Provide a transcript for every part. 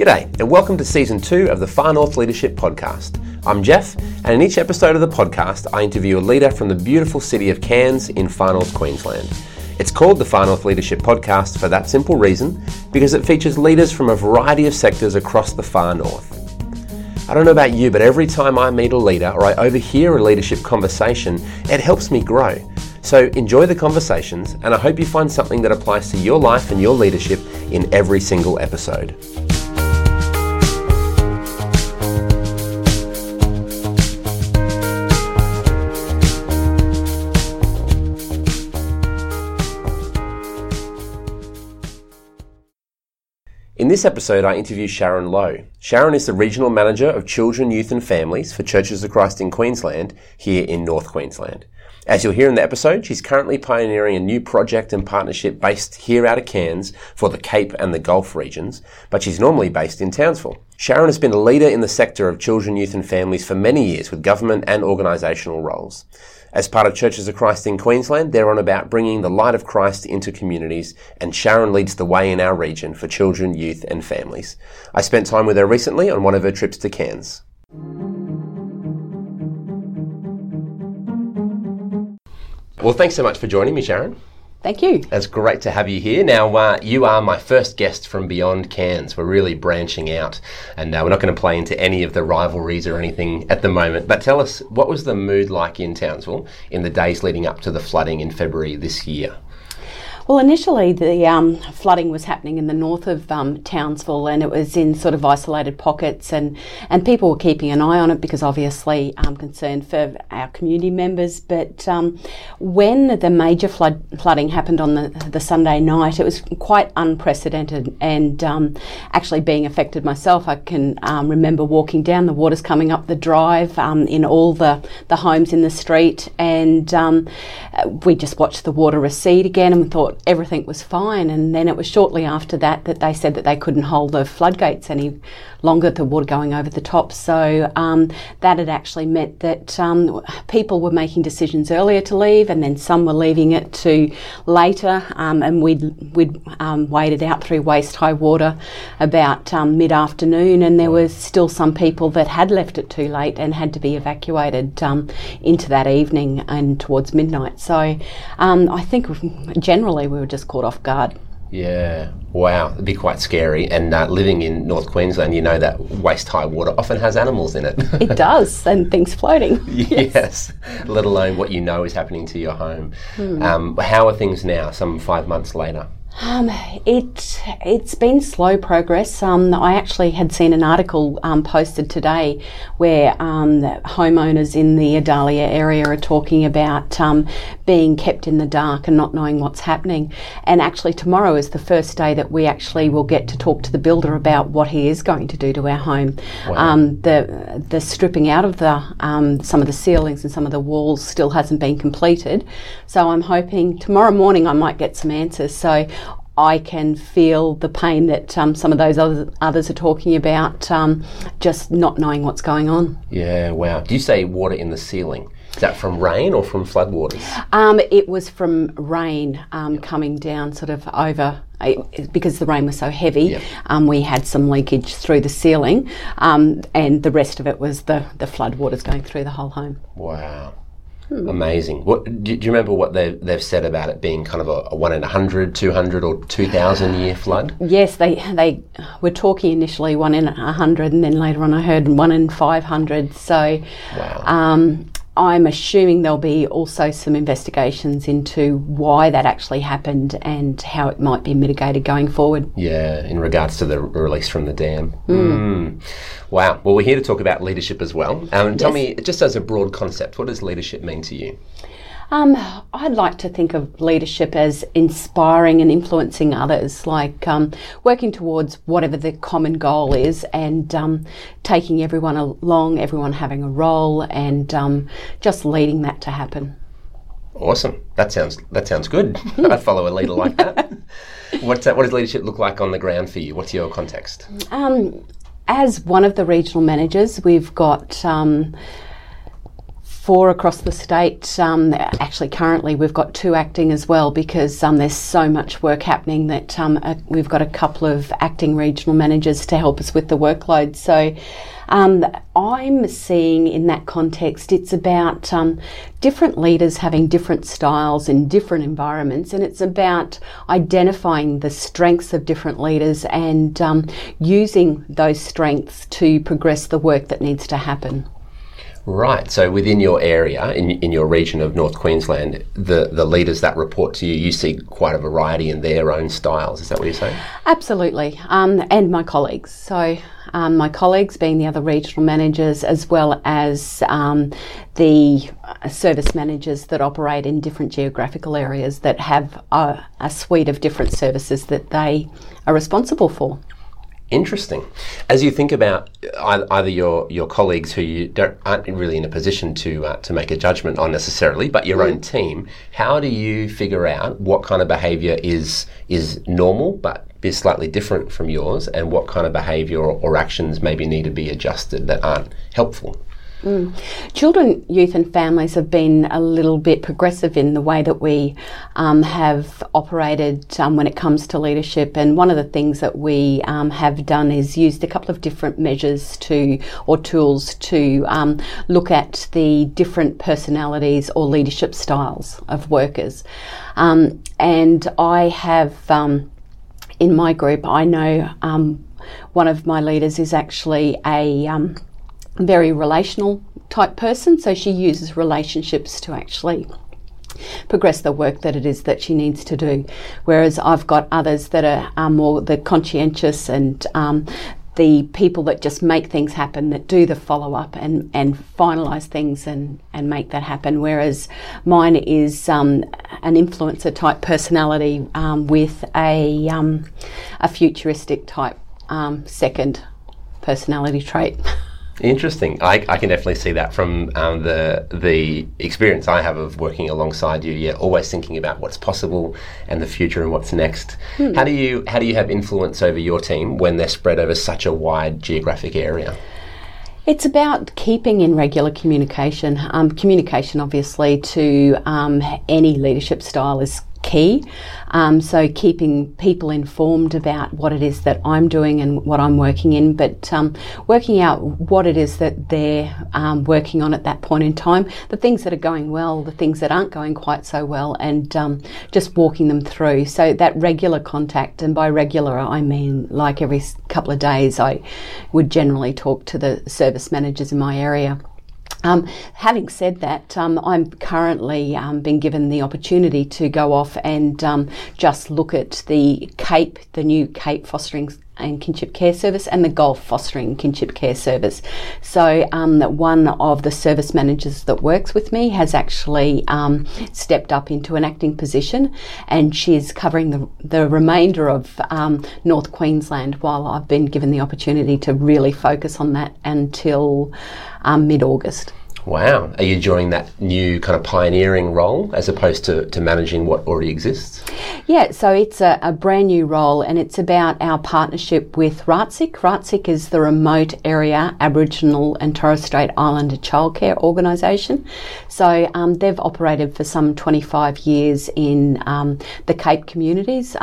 G'day and welcome to Season 2 of the Far North Leadership Podcast. I'm Jeff, and in each episode of the podcast I interview a leader from the beautiful city of Cairns in Far North Queensland. It's called the Far North Leadership Podcast for that simple reason, because it features leaders from a variety of sectors across the Far North. I don't know about you, but every time I meet a leader or I overhear a leadership conversation, it helps me grow. So enjoy the conversations, and I hope you find something that applies to your life and your leadership in every single episode. In this episode, I interview Sharon Lowe. Sharon is the Regional Manager of Children, Youth and Families for Churches of Christ in Queensland, here in North Queensland. As you'll hear in the episode, she's currently pioneering a new project and partnership based here out of Cairns for the Cape and the Gulf regions, but she's normally based in Townsville. Sharon has been a leader in the sector of children, youth and families for many years with government and organisational roles. As part of Churches of Christ in Queensland, they're on about bringing the light of Christ into communities, and Sharon leads the way in our region for children, youth and families. I spent time with her recently on one of her trips to Cairns. Well, thanks so much for joining me, Sharon. Thank you. It's great to have you here. Now, you are my first guest from Beyond Cairns. We're really branching out, and we're not going to play into any of the rivalries or anything at the moment. But tell us, what was the mood like in Townsville in the days leading up to the flooding in February this year? Well, initially the flooding was happening in the north of Townsville, and it was in sort of isolated pockets, and people were keeping an eye on it because obviously I'm concerned for our community members. But when the major flooding happened on the Sunday night, it was quite unprecedented, and actually being affected myself, I can remember walking down, the water's coming up the drive in all the homes in the street, and we just watched the water recede again and thought everything was fine. And then it was shortly after that they said that they couldn't hold the floodgates any longer, the water going over the top. So that had actually meant that people were making decisions earlier to leave, and then some were leaving it to later, and we'd waded out through waist-high water about mid-afternoon, and there were still some people that had left it too late and had to be evacuated into that evening and towards midnight. So I think generally we were just caught off guard. Yeah, wow, it'd be quite scary. And living in North Queensland, you know that waist-high water often has animals in it. It does, and things floating. Yes, let alone what you know is happening to your home. How are things now, some 5 months later? It's been slow progress. I actually had seen an article posted today where the homeowners in the Adalia area are talking about being kept in the dark and not knowing what's happening. And actually tomorrow is the first day that we actually will get to talk to the builder about what he is going to do to our home. Wow. The stripping out of the some of the ceilings and some of the walls still hasn't been completed. So I'm hoping tomorrow morning I might get some answers. So I can feel the pain that some of those others are talking about, just not knowing what's going on. Yeah, wow. Do you say water in the ceiling? Is that from rain or from floodwaters? It was from rain coming down sort of over, because the rain was so heavy. Yep. We had some leakage through the ceiling, and the rest of it was the floodwaters going through the whole home. Wow. Amazing. Do you remember what they've said about it being kind of a 1 in 100, 200 or 2,000 year flood? Yes, they were talking initially 1 in 100, and then later on I heard 1 in 500. So wow. I'm assuming there'll be also some investigations into why that actually happened and how it might be mitigated going forward. Yeah, in regards to the release from the dam. Mm. Wow. Well, we're here to talk about leadership as well. Tell me, just as a broad concept, what does leadership mean to you? I'd like to think of leadership as inspiring and influencing others, like working towards whatever the common goal is, and taking everyone along, everyone having a role, and just leading that to happen. Awesome. That sounds good. I'd follow a leader like that. What does leadership look like on the ground for you? What's your context? As one of the regional managers, we've got 4 across the state. Actually, currently we've got 2 acting as well, because there's so much work happening that we've got a couple of acting regional managers to help us with the workload. So I'm seeing in that context, it's about different leaders having different styles in different environments, and it's about identifying the strengths of different leaders and using those strengths to progress the work that needs to happen. Right, so within your area, in your region of North Queensland, the leaders that report to you, you see quite a variety in their own styles. Is that what you're saying? Absolutely, and my colleagues. So my colleagues being the other regional managers, as well as the service managers that operate in different geographical areas that have a suite of different services that they are responsible for. Interesting. As you think about either your colleagues who you aren't really in a position to make a judgment on necessarily, but your own team, how do you figure out what kind of behaviour is normal but is slightly different from yours, and what kind of behaviour or actions maybe need to be adjusted that aren't helpful? Children, youth and families have been a little bit progressive in the way that we have operated when it comes to leadership, and one of the things that we have done is used a couple of different measures or tools to look at the different personalities or leadership styles of workers. And I have, in my group, I know one of my leaders is actually a very relational type person, so she uses relationships to actually progress the work that it is that she needs to do, whereas I've got others that are more the conscientious and the people that just make things happen, that do the follow-up and finalise things and make that happen, whereas mine is an influencer type personality with a futuristic type second personality trait. Interesting. I can definitely see that from the experience I have of working alongside you. You're always thinking about what's possible and the future and what's next. How do you have influence over your team when they're spread over such a wide geographic area? It's about keeping in regular communication. Communication, obviously, to any leadership style is key. So keeping people informed about what it is that I'm doing and what I'm working in, but working out what it is that they're working on at that point in time, the things that are going well, the things that aren't going quite so well, and just walking them through. So that regular contact, and by regular I mean like every couple of days I would generally talk to the service managers in my area. Having said that, I'm currently been given the opportunity to go off and just look at the CAPE, the new CAPE Fostering and Kinship Care Service, and the Gulf Fostering Kinship Care Service. So one of the service managers that works with me has actually stepped up into an acting position, and she's covering the remainder of North Queensland, while I've been given the opportunity to really focus on that until mid-August. Wow. Are you enjoying that new kind of pioneering role as opposed to managing what already exists? Yeah, so it's a brand new role, and it's about our partnership with RAATSICC. RAATSICC is the Remote Area Aboriginal and Torres Strait Islander Childcare Organisation. So they've operated for some 25 years in the CAPE communities,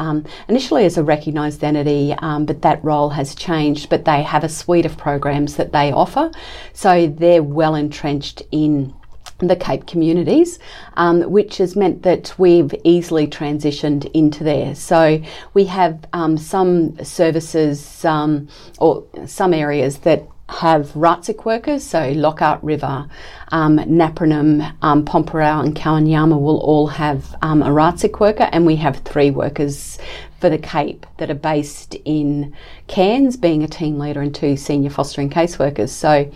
initially as a recognised entity, but that role has changed. But they have a suite of programs that they offer, so they're well entrenched in the CAPE communities, which has meant that we've easily transitioned into there. So we have some services or some areas that have RAATSICC workers, so Lockhart River, Napranum, Pomperau and Cowanyama will all have a RAATSICC worker, and we have 3 workers for the CAPE that are based in Cairns, being a team leader and 2 senior fostering caseworkers. So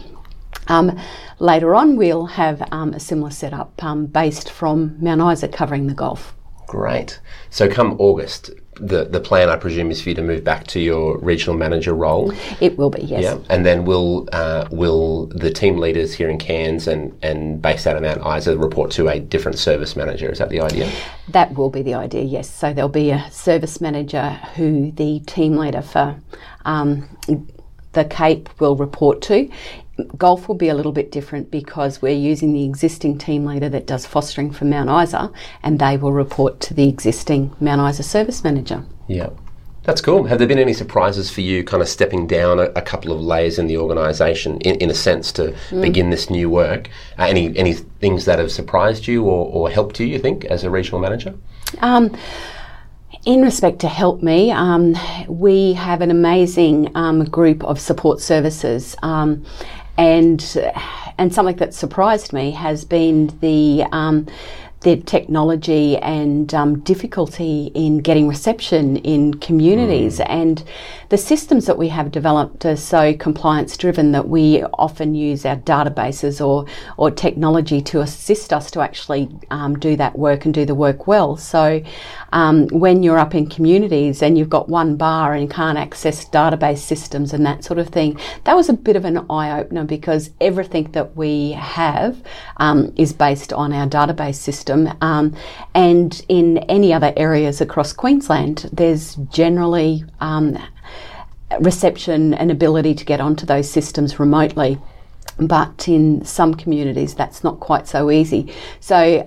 later on, we'll have a similar setup based from Mount Isa covering the Gulf. Great. So come August, the plan, I presume, is for you to move back to your regional manager role? It will be, yes. Yeah. And then will the team leaders here in Cairns and based out of Mount Isa report to a different service manager? Is that the idea? That will be the idea, yes. So there'll be a service manager who the team leader for the CAPE will report to. Golf will be a little bit different because we're using the existing team leader that does fostering for Mount Isa, and they will report to the existing Mount Isa service manager. Yeah, that's cool. Have there been any surprises for you kind of stepping down a couple of layers in the organisation in a sense to begin this new work? Any things that have surprised you or helped you think, as a regional manager? In respect to help me, we have an amazing group of support services, and something that surprised me has been the technology and difficulty in getting reception in communities, and the systems that we have developed are so compliance driven that we often use our databases or technology to assist us to actually do that work and do the work well. So when you're up in communities and you've got one bar and you can't access database systems and that sort of thing, that was a bit of an eye-opener, because everything that we have is based on our database system. And in any other areas across Queensland, there's generally reception and ability to get onto those systems remotely. But in some communities, that's not quite so easy. So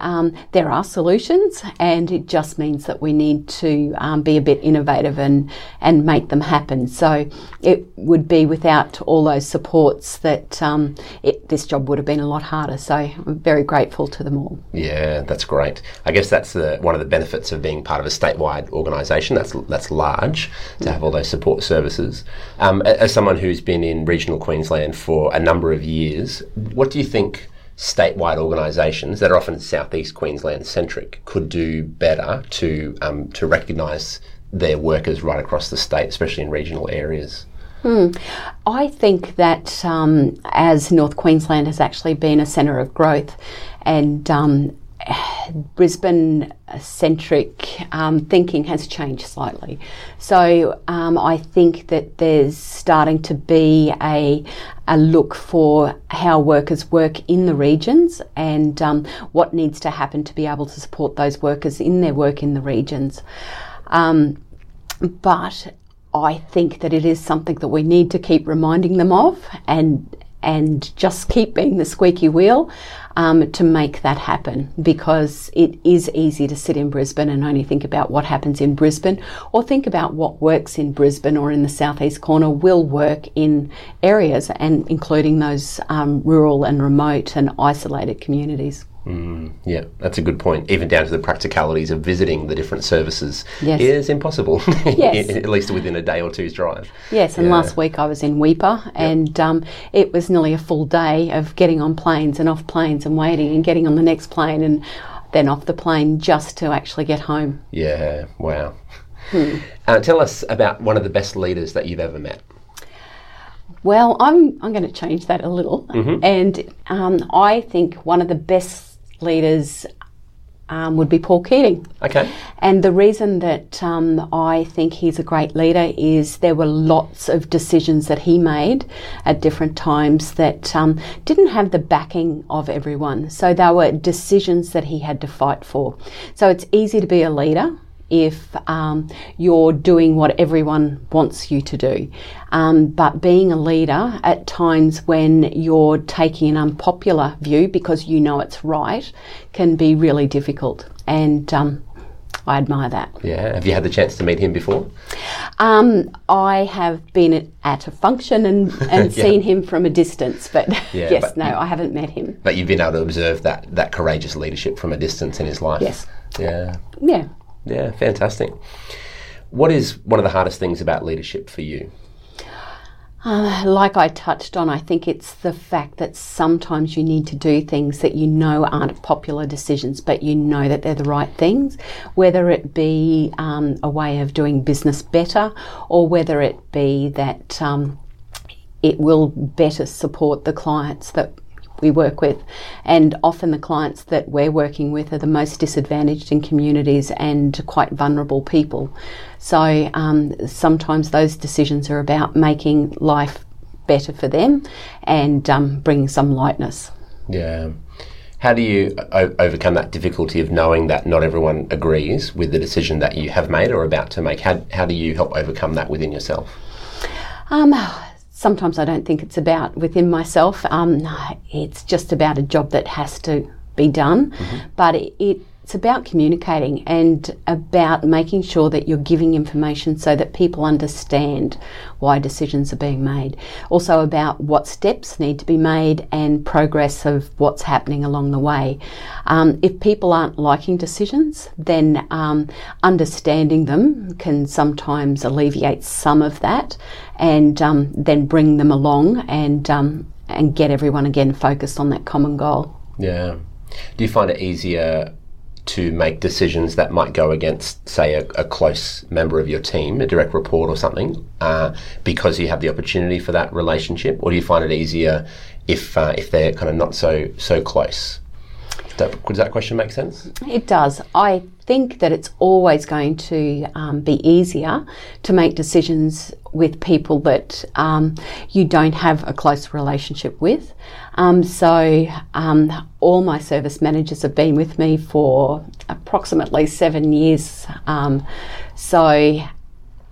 there are solutions, and it just means that we need to be a bit innovative and make them happen. So it would be without all those supports that this job would have been a lot harder. So I'm very grateful to them all. Yeah, that's great. I guess that's one of the benefits of being part of a statewide organisation that's large, to have all those support services. As someone who's been in regional Queensland for a number of years, what do you think statewide organisations that are often southeast Queensland centric could do better to recognise their workers right across the state, especially in regional areas? I think that as North Queensland has actually been a centre of growth, and Brisbane-centric thinking has changed slightly. So I think that there's starting to be a look for how workers work in the regions, and what needs to happen to be able to support those workers in their work in the regions. But I think that it is something that we need to keep reminding them of, and just keep being the squeaky wheel to make that happen, because it is easy to sit in Brisbane and only think about what happens in Brisbane, or think about what works in Brisbane or in the southeast corner will work in areas, and including those rural and remote and isolated communities. Yeah, that's a good point. Even down to the practicalities of visiting the different services is impossible, yes. At least within a day or two's drive. Yes, and last week I was in Weipa, and it was nearly a full day of getting on planes and off planes and waiting and getting on the next plane and then off the plane just to actually get home. Yeah, wow. Tell us about one of the best leaders that you've ever met. Well, I'm going to change that a little, and I think one of the best leaders would be Paul Keating. Okay. And the reason that I think he's a great leader is there were lots of decisions that he made at different times that didn't have the backing of everyone. So there were decisions that he had to fight for. So it's easy to be a leader if you're doing what everyone wants you to do. But being a leader at times when you're taking an unpopular view because you know it's right can be really difficult. And I admire that. Yeah. Have you had the chance to meet him before? I have been at a function and seen him from a distance, but I haven't met him. But you've been able to observe that courageous leadership from a distance in his life. Yes. Yeah. Yeah. Yeah, fantastic. What is one of the hardest things about leadership for you? Like I touched on, I think it's the fact that sometimes you need to do things that you know aren't popular decisions, but you know that they're the right things, whether it be a way of doing business better, or whether it be that it will better support the clients that we work with. And often the clients that we're working with are the most disadvantaged in communities and quite vulnerable people. So sometimes those decisions are about making life better for them and bringing some lightness. Yeah. How do you overcome that difficulty of knowing that not everyone agrees with the decision that you have made or about to make? How do you help overcome that within yourself? sometimes I don't think it's about within myself. It's just about a job that has to be done. Mm-hmm. But it's about communicating and about making sure that you're giving information so that people understand why decisions are being made. Also about what steps need to be made and progress of what's happening along the way. If people aren't liking decisions, then understanding them can sometimes alleviate some of that, and then bring them along and get everyone again focused on that common goal. Yeah. Do you find it easier to make decisions that might go against, say, a close member of your team, a direct report or something, because you have the opportunity for that relationship? Or do you find it easier if they're kind of not so close? Does that question make sense? It does. I think that it's always going to be easier to make decisions with people that you don't have a close relationship with. All my service managers have been with me for approximately 7 years.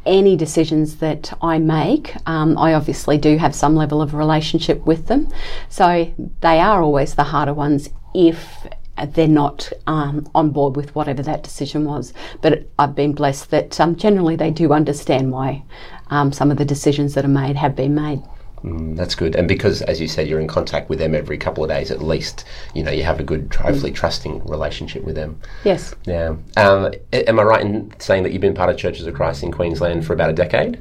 Any decisions that I make, I obviously do have some level of relationship with them. So they are always the harder ones if they're not on board with whatever that decision was. But I've been blessed that generally they do understand why some of the decisions that are made have been made. That's good. And because, as you said, you're in contact with them every couple of days at least, you know, you have a good, hopefully trusting relationship with them. Yes. Yeah. Am I right in saying that you've been part of Churches of Christ in Queensland for about a decade?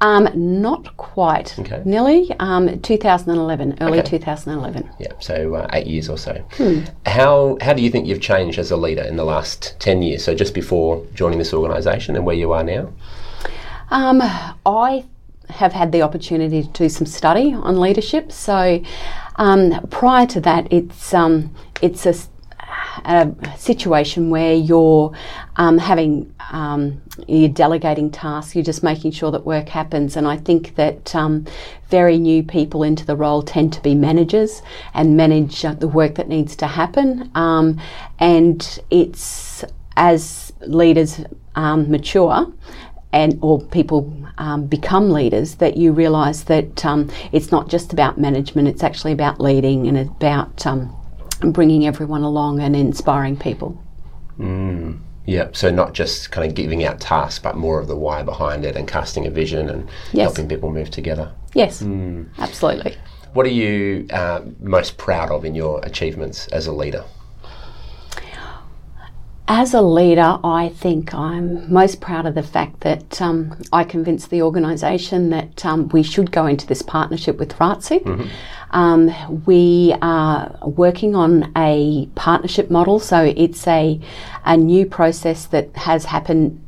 Not quite. Okay. Nearly. 2011, early 2011. Yeah, so 8 years or so. How do you think you've changed as a leader in the last 10 years? So just before joining this organisation and where you are now? I have had the opportunity to do some study on leadership. So prior to that, it's a situation where you're you're delegating tasks, you're just making sure that work happens. And I think that very new people into the role tend to be managers and manage the work that needs to happen. And it's as leaders mature, and or people become leaders, that you realise that it's not just about management, it's actually about leading and about bringing everyone along and inspiring people. Yeah, so not just kind of giving out tasks, but more of the why behind it and casting a vision and helping people move together. Yes, absolutely. What are you most proud of in your achievements as a leader? As a leader, I think I'm most proud of the fact that I convinced the organisation that we should go into this partnership with RAATSICC. Mm-hmm. We are working on a partnership model, so it's a new process that has happened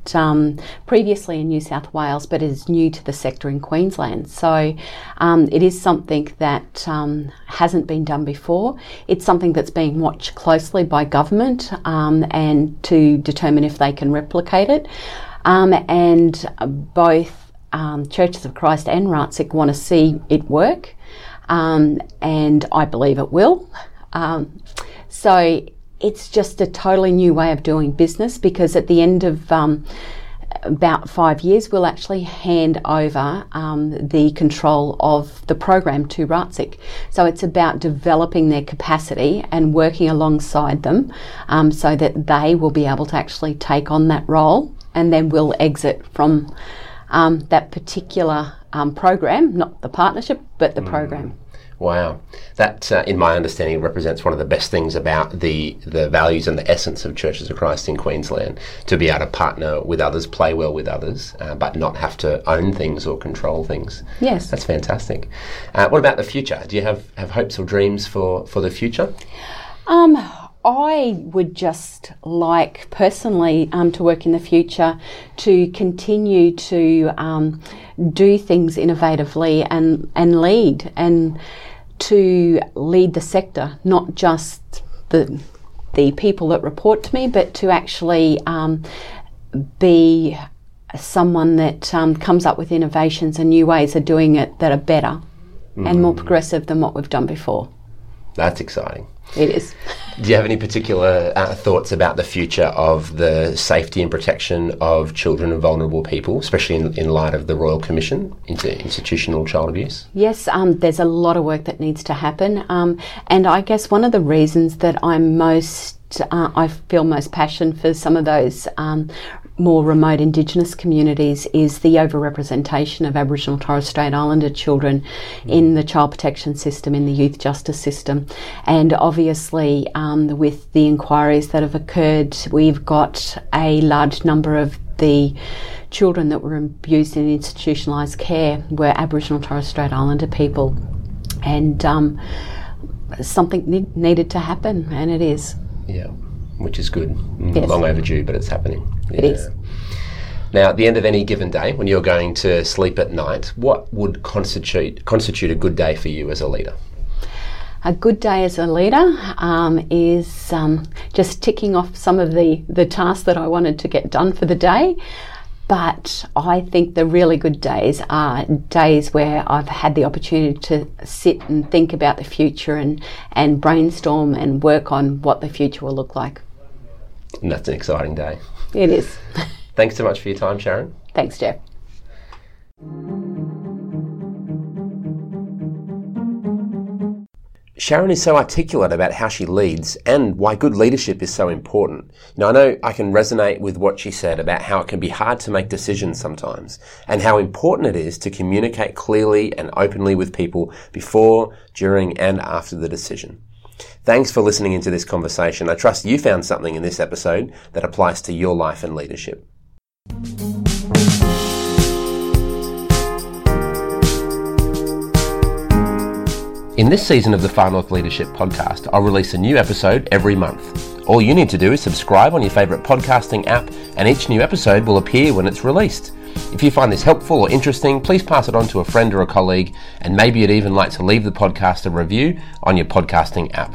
previously in New South Wales, but it is new to the sector in Queensland. So it is something that hasn't been done before. It's something that's being watched closely by government and to determine if they can replicate it. And both Churches of Christ and RAATSICC want to see it work, and I believe it will. So it's just a totally new way of doing business, because at the end of about 5 years, we'll actually hand over the control of the program to RAATSICC. So it's about developing their capacity and working alongside them so that they will be able to actually take on that role, and then we'll exit from that particular program, not the partnership, but the program. Wow. That, in my understanding, represents one of the best things about the values and the essence of Churches of Christ in Queensland, to be able to partner with others, play well with others, but not have to own things or control things. Yes. That's fantastic. What about the future? Do you have hopes or dreams for the future? I would just like, personally, to work in the future to continue to do things innovatively and lead, and to lead the sector, not just the people that report to me, but to actually be someone that comes up with innovations and new ways of doing it that are better and more progressive than what we've done before. That's exciting. It is. Do you have any particular thoughts about the future of the safety and protection of children and vulnerable people, especially in light of the Royal Commission into institutional child abuse? Yes, there's a lot of work that needs to happen. And I guess one of the reasons that I'm I feel most passion for some of those more remote Indigenous communities is the overrepresentation of Aboriginal and Torres Strait Islander children in the child protection system, in the youth justice system. And obviously with the inquiries that have occurred, we've got a large number of the children that were abused in institutionalised care were Aboriginal and Torres Strait Islander people. And something needed to happen, and it is. Yeah, which is good. Yes. Long overdue, but it's happening. Yeah. It is. Now, at the end of any given day, when you're going to sleep at night, what would constitute a good day for you as a leader? A good day as a leader is just ticking off some of the tasks that I wanted to get done for the day. But I think the really good days are days where I've had the opportunity to sit and think about the future and brainstorm and work on what the future will look like. And that's an exciting day. It is. Thanks so much for your time, Sharon. Thanks, Jeff. Sharon is so articulate about how she leads and why good leadership is so important. Now, I know I can resonate with what she said about how it can be hard to make decisions sometimes and how important it is to communicate clearly and openly with people before, during, and after the decision. Thanks for listening into this conversation. I trust you found something in this episode that applies to your life and leadership. In this season of the Far North Leadership Podcast, I'll release a new episode every month. All you need to do is subscribe on your favourite podcasting app, and each new episode will appear when it's released. If you find this helpful or interesting, please pass it on to a friend or a colleague, and maybe you'd even like to leave the podcast a review on your podcasting app.